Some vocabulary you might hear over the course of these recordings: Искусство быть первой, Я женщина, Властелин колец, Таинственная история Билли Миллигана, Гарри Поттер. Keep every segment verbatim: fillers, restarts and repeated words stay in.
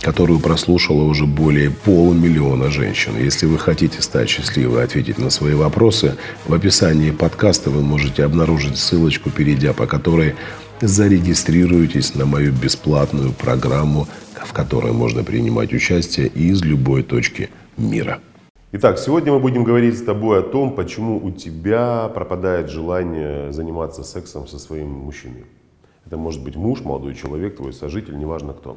которую прослушало уже более полумиллиона женщин. Если вы хотите стать счастливой и ответить на свои вопросы, в описании подкаста вы можете обнаружить ссылочку, перейдя по которой зарегистрируйтесь на мою бесплатную программу, в которой можно принимать участие из любой точки мира. Итак, сегодня мы будем говорить с тобой о том, почему у тебя пропадает желание заниматься сексом со своим мужчиной. Это может быть муж, молодой человек, твой сожитель, неважно кто.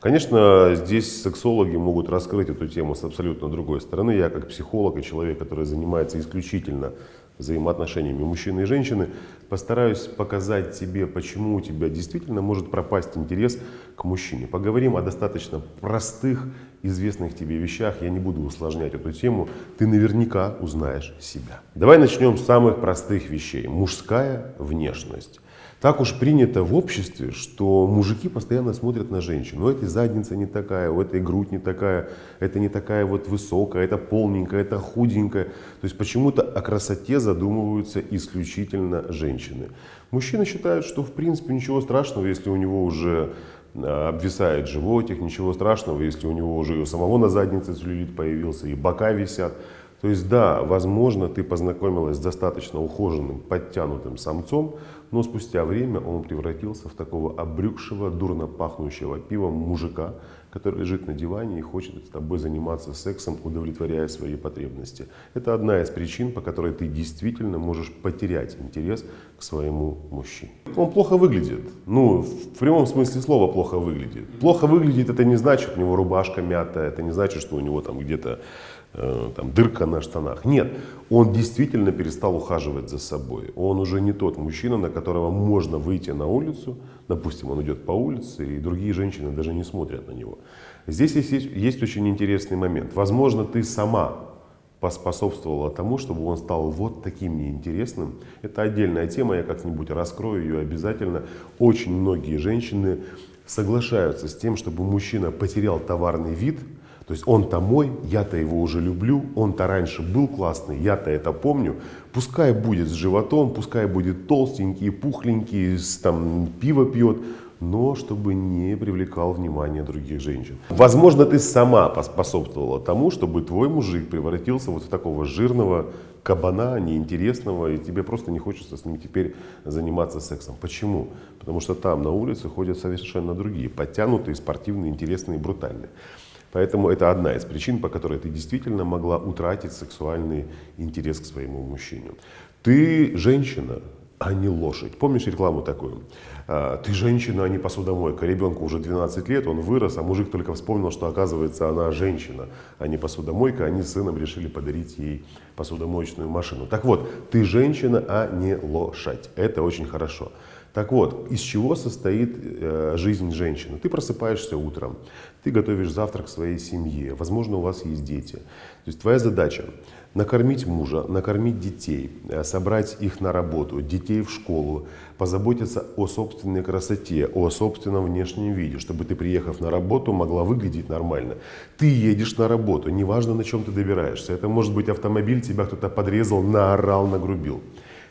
Конечно, здесь сексологи могут раскрыть эту тему с абсолютно другой стороны. Я как психолог и человек, который занимается исключительно взаимоотношениями мужчины и женщины, постараюсь показать тебе, почему у тебя действительно может пропасть интерес к мужчине. Поговорим о достаточно простых, известных тебе вещах. Я не буду усложнять эту тему. Ты наверняка узнаешь себя. Давай начнем с самых простых вещей. Мужская внешность. Так уж принято в обществе, что мужики постоянно смотрят на женщину. У этой задница не такая, у этой грудь не такая, это не такая вот высокая, это полненькая, это худенькая. То есть почему-то о красоте задумываются исключительно женщины. Мужчины считают, что в принципе ничего страшного, если у него уже обвисает животик, ничего страшного, если у него уже и у самого на заднице целлюлит появился, и бока висят. То есть да, возможно, ты познакомилась с достаточно ухоженным, подтянутым самцом, но спустя время он превратился в такого обрюкшего, дурно пахнущего пивом мужика, который лежит на диване и хочет с тобой заниматься сексом, удовлетворяя свои потребности. Это одна из причин, по которой ты действительно можешь потерять интерес к своему мужчине. Он плохо выглядит. Ну, в прямом смысле слова плохо выглядит. Плохо выглядит — это не значит, у него рубашка мятая, это не значит, что у него там где-то там дырка на штанах. Нет, он действительно перестал ухаживать за собой. Он уже не тот мужчина, на которого можно выйти на улицу. Допустим, он идет по улице, и другие женщины даже не смотрят на него. Здесь есть, есть очень интересный момент. Возможно, ты сама поспособствовала тому, чтобы он стал вот таким неинтересным. Это отдельная тема, я как-нибудь раскрою ее обязательно. Очень многие женщины соглашаются с тем, чтобы мужчина потерял товарный вид. То есть он-то мой, я-то его уже люблю, он-то раньше был классный, я-то это помню. Пускай будет с животом, пускай будет толстенький, пухленький, там, пиво пьет, но чтобы не привлекал внимание других женщин. Возможно, ты сама поспособствовала тому, чтобы твой мужик превратился вот в такого жирного кабана, неинтересного, и тебе просто не хочется с ним теперь заниматься сексом. Почему? Потому что там на улице ходят совершенно другие, подтянутые, спортивные, интересные, брутальные. Поэтому это одна из причин, по которой ты действительно могла утратить сексуальный интерес к своему мужчине. Ты женщина, а не лошадь. Помнишь рекламу такую? Ты женщина, а не посудомойка. Ребенку уже двенадцать лет, он вырос, а мужик только вспомнил, что, оказывается, она женщина, а не посудомойка. Они с сыном решили подарить ей посудомоечную машину. Так вот, ты женщина, а не лошадь. Это очень хорошо. Так вот, из чего состоит э, жизнь женщины? Ты просыпаешься утром, ты готовишь завтрак своей семье, возможно, у вас есть дети. То есть твоя задача – накормить мужа, накормить детей, собрать их на работу, детей в школу, позаботиться о собственной красоте, о собственном внешнем виде, чтобы ты, приехав на работу, могла выглядеть нормально. Ты едешь на работу, неважно, на чем ты добираешься. Это может быть автомобиль, тебя кто-то подрезал, наорал, нагрубил.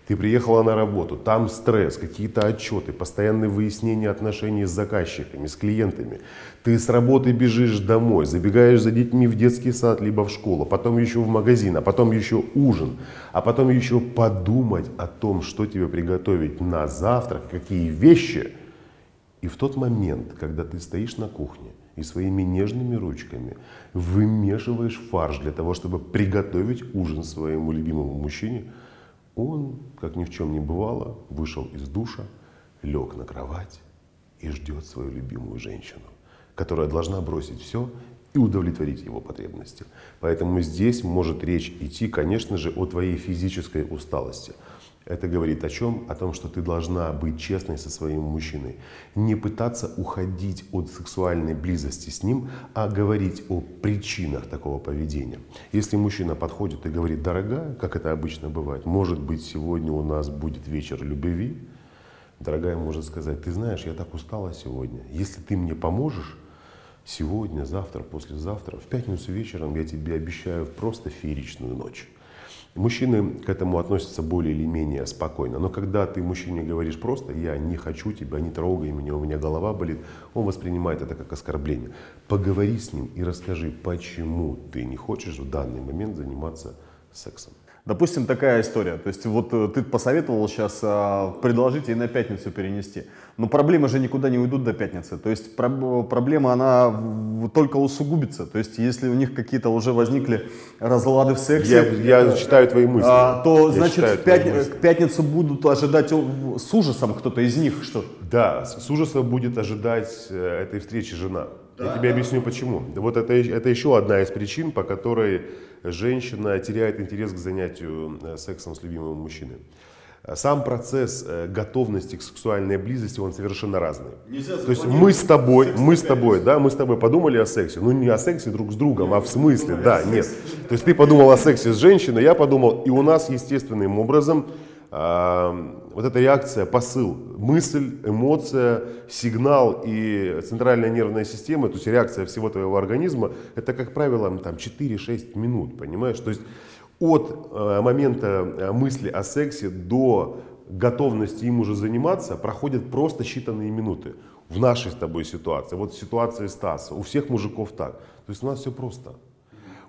Ты приехала на работу, там стресс, какие-то отчеты, постоянные выяснения отношений с заказчиками, с клиентами. Ты с работы бежишь домой, забегаешь за детьми в детский сад, либо в школу, потом еще в магазин, а потом еще ужин, а потом еще подумать о том, что тебе приготовить на завтрак, какие вещи. И в тот момент, когда ты стоишь на кухне и своими нежными ручками вымешиваешь фарш для того, чтобы приготовить ужин своему любимому мужчине, он, как ни в чем не бывало, вышел из душа, лег на кровать и ждет свою любимую женщину, которая должна бросить все и удовлетворить его потребности. Поэтому здесь может речь идти, конечно же, о твоей физической усталости. Это говорит о чем? О том, что ты должна быть честной со своим мужчиной. Не пытаться уходить от сексуальной близости с ним, а говорить о причинах такого поведения. Если мужчина подходит и говорит: дорогая, как это обычно бывает, может быть, сегодня у нас будет вечер любви, дорогая может сказать: ты знаешь, я так устала сегодня, если ты мне поможешь, сегодня, завтра, послезавтра, в пятницу вечером я тебе обещаю просто фееричную ночь. Мужчины к этому относятся более или менее спокойно. Но когда ты мужчине говоришь просто: я не хочу тебя, не трогай меня, у меня голова болит, он воспринимает это как оскорбление. Поговори с ним и расскажи, почему ты не хочешь в данный момент заниматься сексом. Допустим, такая история. То есть вот ты посоветовал сейчас предложить ей на пятницу перенести. Но проблемы же никуда не уйдут до пятницы. То есть проблема, она только усугубится. То есть если у них какие-то уже возникли разлады в сексе... Я, я читаю твои мысли. То я значит в пят... к пятницу будут ожидать с ужасом кто-то из них что-то. Да, с ужасом будет ожидать этой встречи жена. Я да, тебе да. объясню почему. Вот это, это еще одна из причин, по которой женщина теряет интерес к занятию сексом с любимым мужчиной. Сам процесс готовности к сексуальной близости, он совершенно разный. Нельзя То есть мы с тобой, мы с тобой, да, мы с тобой подумали о сексе, ну не о сексе друг с другом, нет, а в смысле, да, нет. То есть ты подумал о сексе с женщиной, я подумал, и у нас естественным образом э, вот эта реакция, посыл, мысль, эмоция, сигнал и центральная нервная система, то есть реакция всего твоего организма, это, как правило, там четыре-шесть минут, понимаешь? То есть от э, момента мысли о сексе до готовности им уже заниматься проходят просто считанные минуты. В нашей с тобой ситуации, вот в ситуации Стаса, у всех мужиков так. То есть у нас все просто,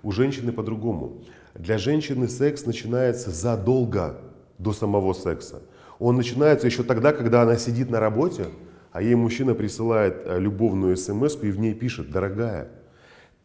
у женщины по-другому. Для женщины секс начинается задолго до самого секса. Он начинается еще тогда, когда она сидит на работе, а ей мужчина присылает любовную смс-ку и в ней пишет: дорогая,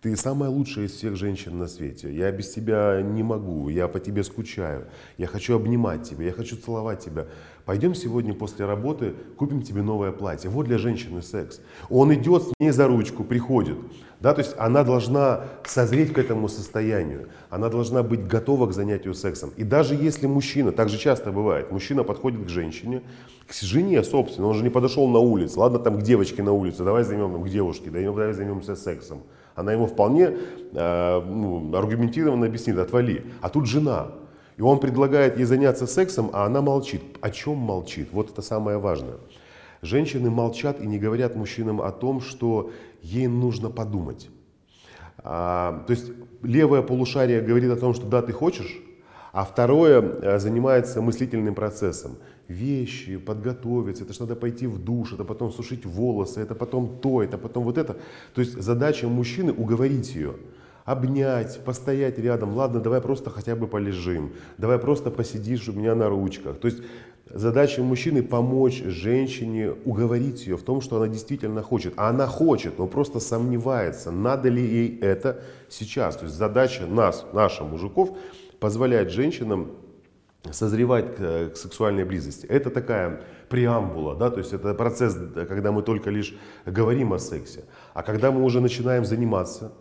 ты самая лучшая из всех женщин на свете. Я без тебя не могу, я по тебе скучаю. Я хочу обнимать тебя, я хочу целовать тебя. Пойдем сегодня после работы, купим тебе новое платье. Вот для женщины секс. Он идет с ней за ручку, приходит. Да, то есть она должна созреть к этому состоянию. Она должна быть готова к занятию сексом. И даже если мужчина, так же часто бывает, мужчина подходит к женщине, к жене, собственно, он же не подошел на улицу. Ладно, там к девочке на улице, давай займем к девушке, давай займемся сексом. Она ему вполне э, ну, аргументированно объяснит: отвали. А тут жена. И он предлагает ей заняться сексом, а она молчит. О чем молчит? Вот это самое важное. Женщины молчат и не говорят мужчинам о том, что ей нужно подумать. А, то есть левое полушарие говорит о том, что да, ты хочешь, а второе занимается мыслительным процессом. Вещи, подготовиться, это же надо пойти в душ, это потом сушить волосы, это потом то, это потом вот это. То есть задача мужчины уговорить ее, обнять, постоять рядом. Ладно, давай просто хотя бы полежим, давай просто посидишь у меня на ручках. То есть задача мужчины помочь женщине уговорить ее в том, что она действительно хочет. А она хочет, но просто сомневается, надо ли ей это сейчас. То есть задача нас, наших мужиков, позволяет женщинам созревать к, к сексуальной близости. Это такая преамбула, да, то есть это процесс, когда мы только лишь говорим о сексе. А когда мы уже начинаем заниматься,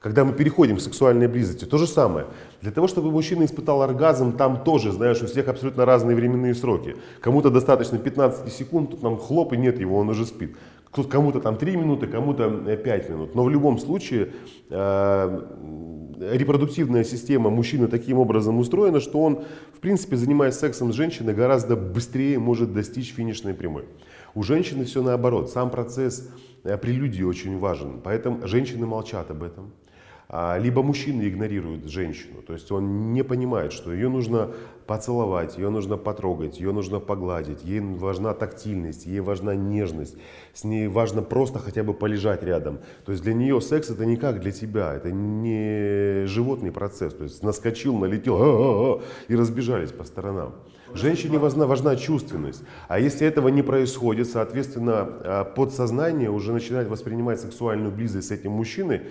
когда мы переходим к сексуальной близости, то же самое. Для того, чтобы мужчина испытал оргазм, там тоже, знаешь, у всех абсолютно разные временные сроки. Кому-то достаточно пятнадцать секунд, тут нам хлоп, и нет его, он уже спит. Тут кому-то там три минуты, кому-то пять минут. Но в любом случае э, репродуктивная система мужчины таким образом устроена, что он, в принципе, занимаясь сексом с женщиной, гораздо быстрее может достичь финишной прямой. У женщины все наоборот. Сам процесс э, прелюдии очень важен. Поэтому женщины молчат об этом. Либо мужчина игнорирует женщину, то есть он не понимает, что ее нужно поцеловать, ее нужно потрогать, ее нужно погладить, ей важна тактильность, ей важна нежность, с ней важно просто хотя бы полежать рядом. То есть для нее секс это не как для тебя, это не животный процесс, то есть наскочил, налетел а-а-а, и разбежались по сторонам. Женщине важна, важна чувственность, а если этого не происходит, соответственно, подсознание уже начинает воспринимать сексуальную близость с этим мужчиной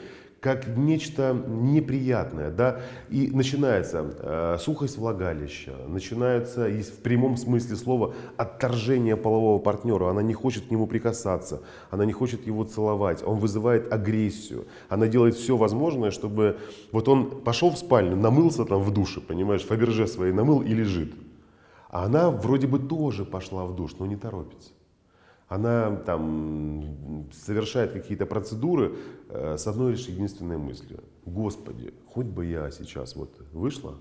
как нечто неприятное, да, и начинается э, сухость влагалища, начинается, есть в прямом смысле слова, отторжение полового партнера, она не хочет к нему прикасаться, она не хочет его целовать, он вызывает агрессию, она делает все возможное, чтобы, вот он пошел в спальню, намылся там в душе, понимаешь, Фаберже свои намыл и лежит. А она вроде бы тоже пошла в душ, но не торопится. Она там совершает какие-то процедуры с одной лишь единственной мыслью. Господи, хоть бы я сейчас вот вышла,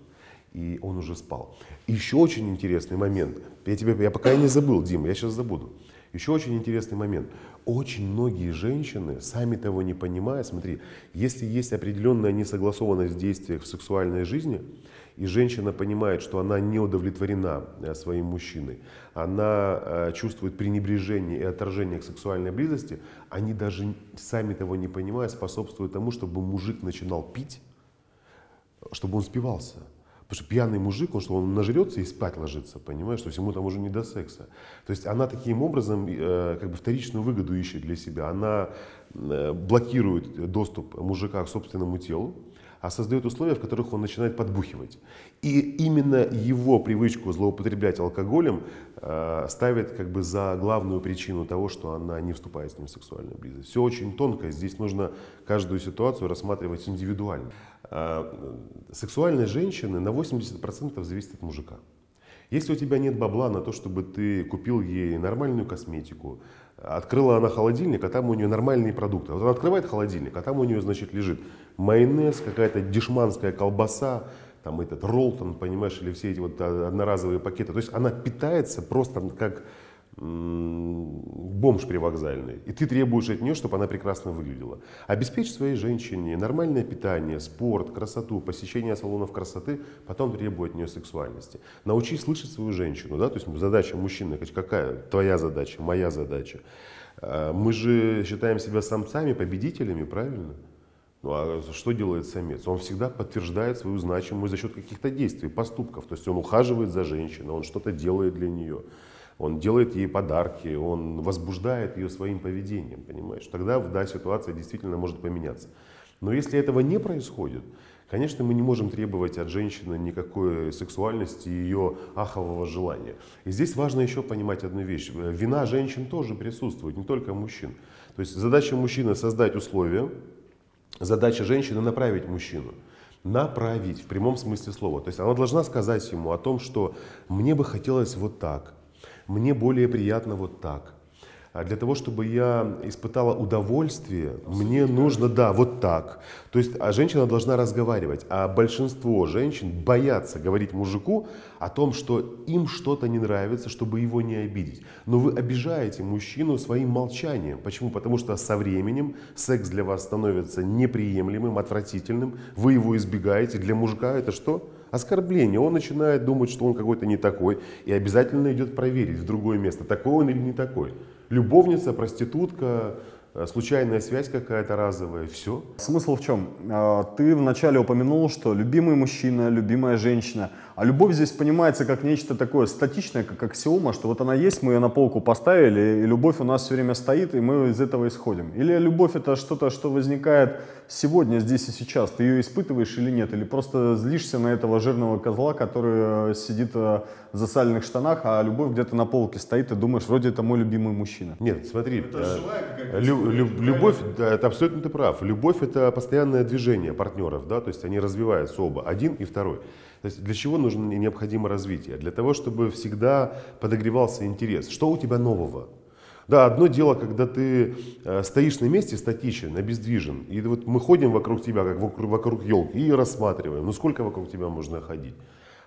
и он уже спал. Еще очень интересный момент. Я, тебе, я пока не забыл, Дима, я сейчас забуду. Еще очень интересный момент. Очень многие женщины, сами того не понимая, смотри, если есть определенная несогласованность в действиях в сексуальной жизни, и женщина понимает, что она не удовлетворена своим мужчиной, она чувствует пренебрежение и отторжение к сексуальной близости, они даже сами того не понимая способствуют тому, чтобы мужик начинал пить, чтобы он спивался. Потому что пьяный мужик, он что, он нажрется и спать ложится, понимаешь, то есть ему там уже не до секса. То есть она таким образом э, как бы вторичную выгоду ищет для себя. Она э, блокирует доступ мужика к собственному телу, а создает условия, в которых он начинает подбухивать. И именно его привычку злоупотреблять алкоголем э, ставит как бы за главную причину того, что она не вступает с ним в сексуальную близость. Все очень тонко, здесь нужно каждую ситуацию рассматривать индивидуально. Сексуальные женщины на восемьдесят процентов зависят от мужика. Если у тебя нет бабла на то, чтобы ты купил ей нормальную косметику, открыла она холодильник, а там у нее нормальные продукты. Вот она открывает холодильник, а там у нее, значит, лежит майонез, какая-то дешманская колбаса, там этот роллтон, понимаешь, или все эти вот одноразовые пакеты. То есть она питается просто как бомж привокзальный, и ты требуешь от нее, чтобы она прекрасно выглядела. Обеспечь своей женщине нормальное питание, спорт, красоту, посещение салонов красоты, потом требуй от нее сексуальности. Научись слышать свою женщину, да, то есть задача мужчины, какая твоя задача, моя задача. Мы же считаем себя самцами, победителями, правильно? Ну а что делает самец? Он всегда подтверждает свою значимость за счет каких-то действий, поступков, то есть он ухаживает за женщиной, он что-то делает для нее. Он делает ей подарки, он возбуждает ее своим поведением, понимаешь? Тогда, да, ситуация действительно может поменяться. Но если этого не происходит, конечно, мы не можем требовать от женщины никакой сексуальности и ее ахового желания. И здесь важно еще понимать одну вещь. Вина женщин тоже присутствует, не только мужчин. То есть задача мужчины — создать условия, задача женщины — направить мужчину. Направить в прямом смысле слова. То есть она должна сказать ему о том, что «мне бы хотелось вот так», «мне более приятно вот так». А для того, чтобы я испытала удовольствие, Абсолютно. мне нужно, да, вот так. То есть а женщина должна разговаривать. А большинство женщин боятся говорить мужику о том, что им что-то не нравится, чтобы его не обидеть. Но вы обижаете мужчину своим молчанием. Почему? Потому что со временем секс для вас становится неприемлемым, отвратительным. Вы его избегаете. Для мужика это что? Оскорбление. Он начинает думать, что он какой-то не такой, и обязательно идет проверить в другое место, такой он или не такой. Любовница, проститутка, случайная связь какая-то разовая, все. Смысл в чем? Ты вначале упомянул, что любимый мужчина, любимая женщина. А любовь здесь понимается как нечто такое статичное, как аксиома, что вот она есть, мы ее на полку поставили, и любовь у нас все время стоит, и мы из этого исходим. Или любовь — это что-то, что возникает сегодня, здесь и сейчас. Ты ее испытываешь или нет, или просто злишься на этого жирного козла, который сидит в засаленных штанах, а любовь где-то на полке стоит, и думаешь, вроде это мой любимый мужчина. Нет, смотри, это а... живая, любовь, да, это абсолютно ты прав. Любовь — это постоянное движение партнеров, да, то есть они развиваются оба, один и второй. То есть для чего нужно и необходимо развитие? Для того, чтобы всегда подогревался интерес. Что у тебя нового? Да, одно дело, когда ты стоишь на месте, статичен, обездвижен, и вот мы ходим вокруг тебя, как вокруг елки, и рассматриваем, ну сколько вокруг тебя можно ходить.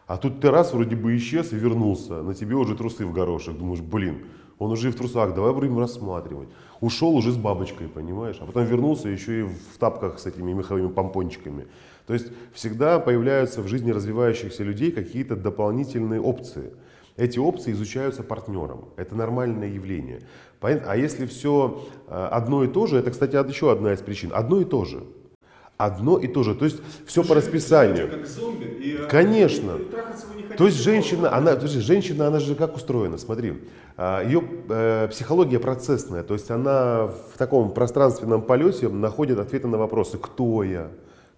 А тут ты раз вроде бы исчез и вернулся, на тебе уже трусы в горошек, думаешь, блин, он уже и в трусах, давай будем рассматривать. Ушел уже с бабочкой, понимаешь, а потом вернулся еще и в тапках с этими меховыми помпончиками. То есть всегда появляются в жизни развивающихся людей какие-то дополнительные опции. Эти опции изучаются партнером, это нормальное явление. А если все одно и то же, это, кстати, еще одна из причин, одно и то же. Одно и то же, то есть все по расписанию. Как зомби, и, Конечно. И, и трахаться вы не хотите, то есть женщина, она, то есть женщина, она же как устроена, смотри, ее э, психология процессная, то есть она в таком пространственном полете находит ответы на вопросы: кто я,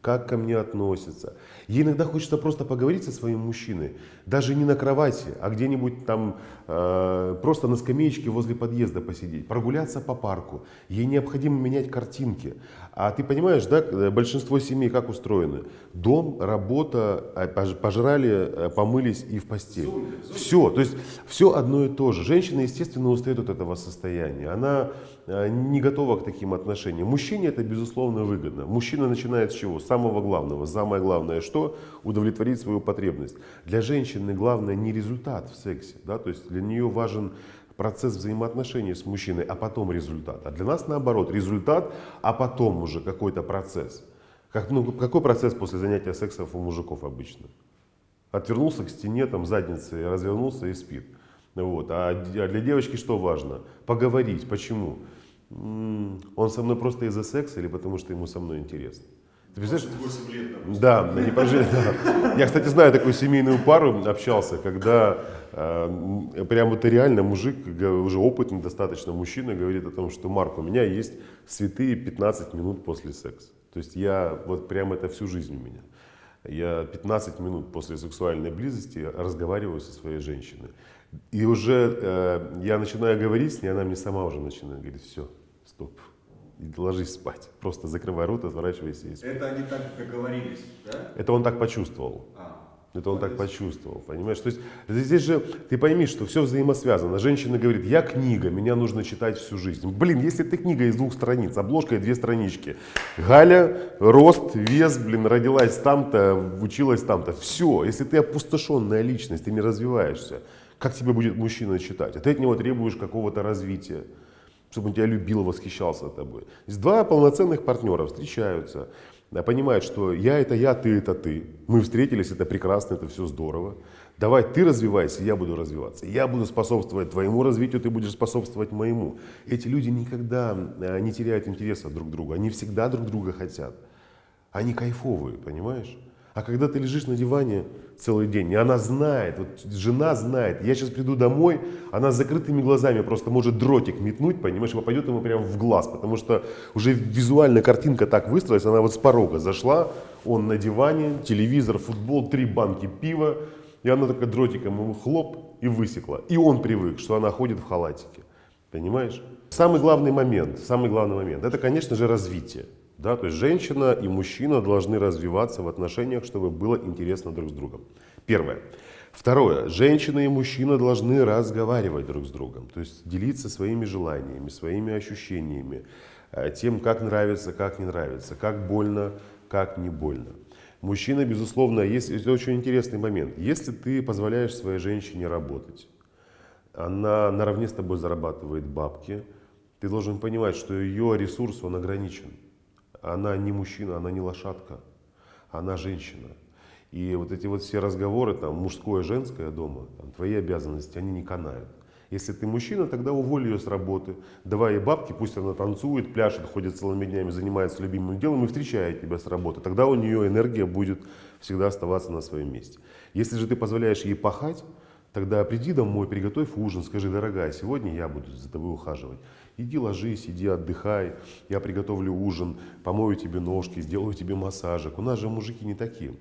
как ко мне относятся. Ей иногда хочется просто поговорить со своим мужчиной, даже не на кровати, а где-нибудь там э, просто на скамеечке возле подъезда посидеть, прогуляться по парку. Ей необходимо менять картинки. А ты понимаешь, да, большинство семей как устроены? Дом, работа, пожрали, помылись и в постель. Все, то есть все одно и то же. Женщина, естественно, устает от этого состояния. Она не готова к таким отношениям. Мужчине это, безусловно, выгодно. Мужчина начинает с чего? С самого главного. Самое главное что? Удовлетворить свою потребность. Для женщины главное не результат в сексе, да, то есть для нее важен процесс взаимоотношений с мужчиной, а потом результат. А для нас наоборот, результат, а потом уже какой-то процесс. Как, ну, какой процесс после занятия сексом у мужиков обычно? Отвернулся к стене, там, задницей, развернулся и спит. Вот. А для девочки что важно? Поговорить. Почему? Он со мной просто из-за секса или потому что ему со мной интересно? Ты двадцать восемь лет, допустим. Да, не пожалею. Да. Я, кстати, знаю такую семейную пару, общался, когда э, прямо это реально мужик, уже опытный достаточно мужчина, говорит о том, что Марк, у меня есть святые пятнадцать минут после секса. То есть я, вот прямо это всю жизнь у меня. Я пятнадцать минут после сексуальной близости разговариваю со своей женщиной. И уже э, я начинаю говорить с ней, она мне сама уже начинает говорить, все, стоп. И ложись спать. Просто закрывай рот, отворачивайся и спи. Это они так договорились, да? Это он так почувствовал. А, это он так почувствовал, понимаешь? То есть здесь же ты пойми, что все взаимосвязано. Женщина говорит, я книга, меня нужно читать всю жизнь. Блин, если ты книга из двух страниц, обложка и две странички. Галя, рост, вес, блин, родилась там-то, училась там-то. Все, если ты опустошенная личность, ты не развиваешься. Как тебе будет мужчина читать? А ты от него требуешь какого-то развития, чтобы он тебя любил, восхищался тобой. Здесь два полноценных партнера встречаются, понимают, что я это я, ты это ты. Мы встретились, это прекрасно, это все здорово. Давай ты развивайся, я буду развиваться. Я буду способствовать твоему развитию, ты будешь способствовать моему. Эти люди никогда не теряют интереса друг к другу, они всегда друг друга хотят. Они кайфовые, понимаешь? А когда ты лежишь на диване целый день, и она знает, вот жена знает, я сейчас приду домой, она с закрытыми глазами просто может дротик метнуть, понимаешь, и попадет ему прямо в глаз, потому что уже визуально картинка так выстроилась, она вот с порога зашла, он на диване, телевизор, футбол, три банки пива, и она такая дротиком ему хлоп и высекла. И он привык, что она ходит в халатике, понимаешь? Самый главный момент, самый главный момент, это, конечно же, развитие. Да, то есть женщина и мужчина должны развиваться в отношениях, чтобы было интересно друг с другом. Первое. Второе. Женщина и мужчина должны разговаривать друг с другом. То есть делиться своими желаниями, своими ощущениями, тем, как нравится, как не нравится, как больно, как не больно. Мужчина, безусловно, есть, это очень интересный момент. Если ты позволяешь своей женщине работать, она наравне с тобой зарабатывает бабки, ты должен понимать, что ее ресурс, он ограничен. Она не мужчина, она не лошадка, она женщина. И вот эти вот все разговоры, там, мужское, женское дома, там, твои обязанности, они не канают. Если ты мужчина, тогда уволь ее с работы, давай ей бабки, пусть она танцует, пляшет, ходит целыми днями, занимается любимым делом и встречает тебя с работы. Тогда у нее энергия будет всегда оставаться на своем месте. Если же ты позволяешь ей пахать, тогда приди домой, приготовь ужин, скажи, дорогая, сегодня я буду за тобой ухаживать. Иди ложись, иди отдыхай, я приготовлю ужин, помою тебе ножки, сделаю тебе массажик. У нас же мужики не такие.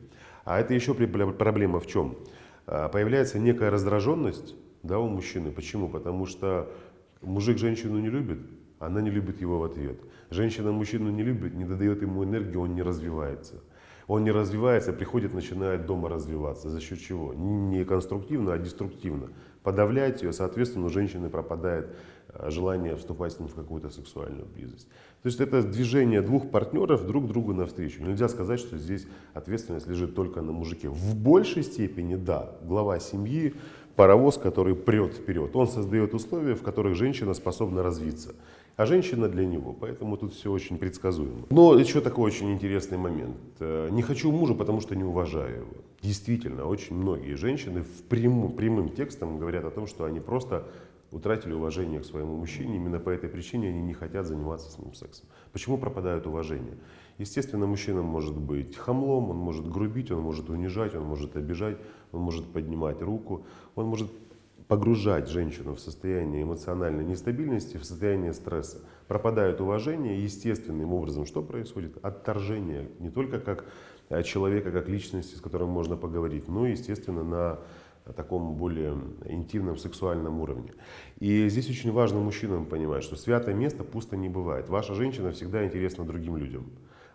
А это еще проблема в чем? Появляется некая раздраженность, да, у мужчины. Почему? Потому что мужик женщину не любит, она не любит его в ответ. Женщина мужчину не любит, не додает ему энергии, он не развивается. Он не развивается, приходит, начинает дома развиваться. За счет чего? Не конструктивно, а деструктивно. Подавлять ее, соответственно, у женщины пропадает желание вступать с ним в какую-то сексуальную близость. То есть это движение двух партнеров друг другу навстречу. Нельзя сказать, что здесь ответственность лежит только на мужике. В большей степени, да, глава семьи, паровоз, который прет вперед. Он создает условия, в которых женщина способна развиться. А женщина для него, поэтому тут все очень предсказуемо. Но еще такой очень интересный момент. Не хочу мужа, потому что не уважаю его. Действительно, очень многие женщины в прямым, прямым текстом говорят о том, что они просто утратили уважение к своему мужчине. Именно по этой причине они не хотят заниматься с ним сексом. Почему пропадает уважение? Естественно, мужчина может быть хамлом, он может грубить, он может унижать, он может обижать, он может поднимать руку, он может погружать женщину в состояние эмоциональной нестабильности, в состояние стресса. Пропадает уважение, и естественным образом что происходит? Отторжение не только как человека, как личности, с которым можно поговорить, но и, естественно, на таком более интимном сексуальном уровне. И здесь очень важно мужчинам понимать, что святое место пусто не бывает. Ваша женщина всегда интересна другим людям.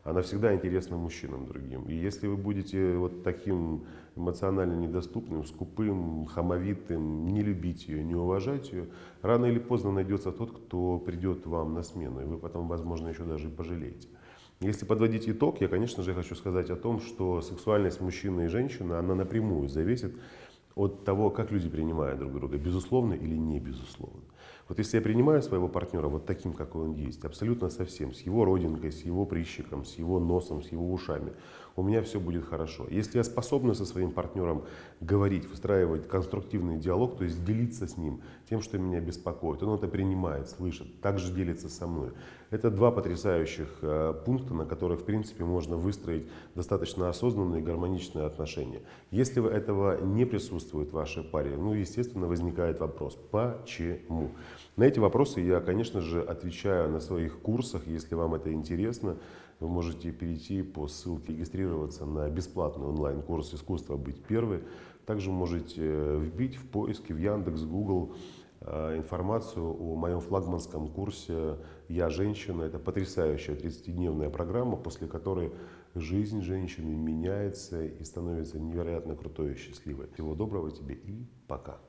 Она всегда интересна мужчинам другим. И если вы будете вот таким эмоционально недоступным, скупым, хамовитым, не любить ее, не уважать ее, рано или поздно найдется тот, кто придет вам на смену, и вы потом, возможно, еще даже и пожалеете. Если подводить итог, я, конечно же, хочу сказать о том, что сексуальность мужчины и женщины, она напрямую зависит от того, как люди принимают друг друга, безусловно или не безусловно. Вот если я принимаю своего партнера вот таким, какой он есть, абсолютно совсем, с его родинкой, с его прыщиком, с его носом, с его ушами, у меня все будет хорошо. Если я способна со своим партнером говорить, выстраивать конструктивный диалог, то есть делиться с ним тем, что меня беспокоит, он это принимает, слышит, также делится со мной. Это два потрясающих пункта, на которых, в принципе, можно выстроить достаточно осознанные и гармоничные отношения. Если этого не присутствует в вашей паре, ну, естественно, возникает вопрос, почему? На эти вопросы я, конечно же, отвечаю на своих курсах. Если вам это интересно, вы можете перейти по ссылке, регистрироваться на бесплатный онлайн-курс «Искусство быть первой». Также можете вбить в поиске в Яндекс, Google информацию о моем флагманском курсе «Я женщина». Это потрясающая тридцатидневная программа, после которой жизнь женщины меняется и становится невероятно крутой и счастливой. Всего доброго тебе и пока!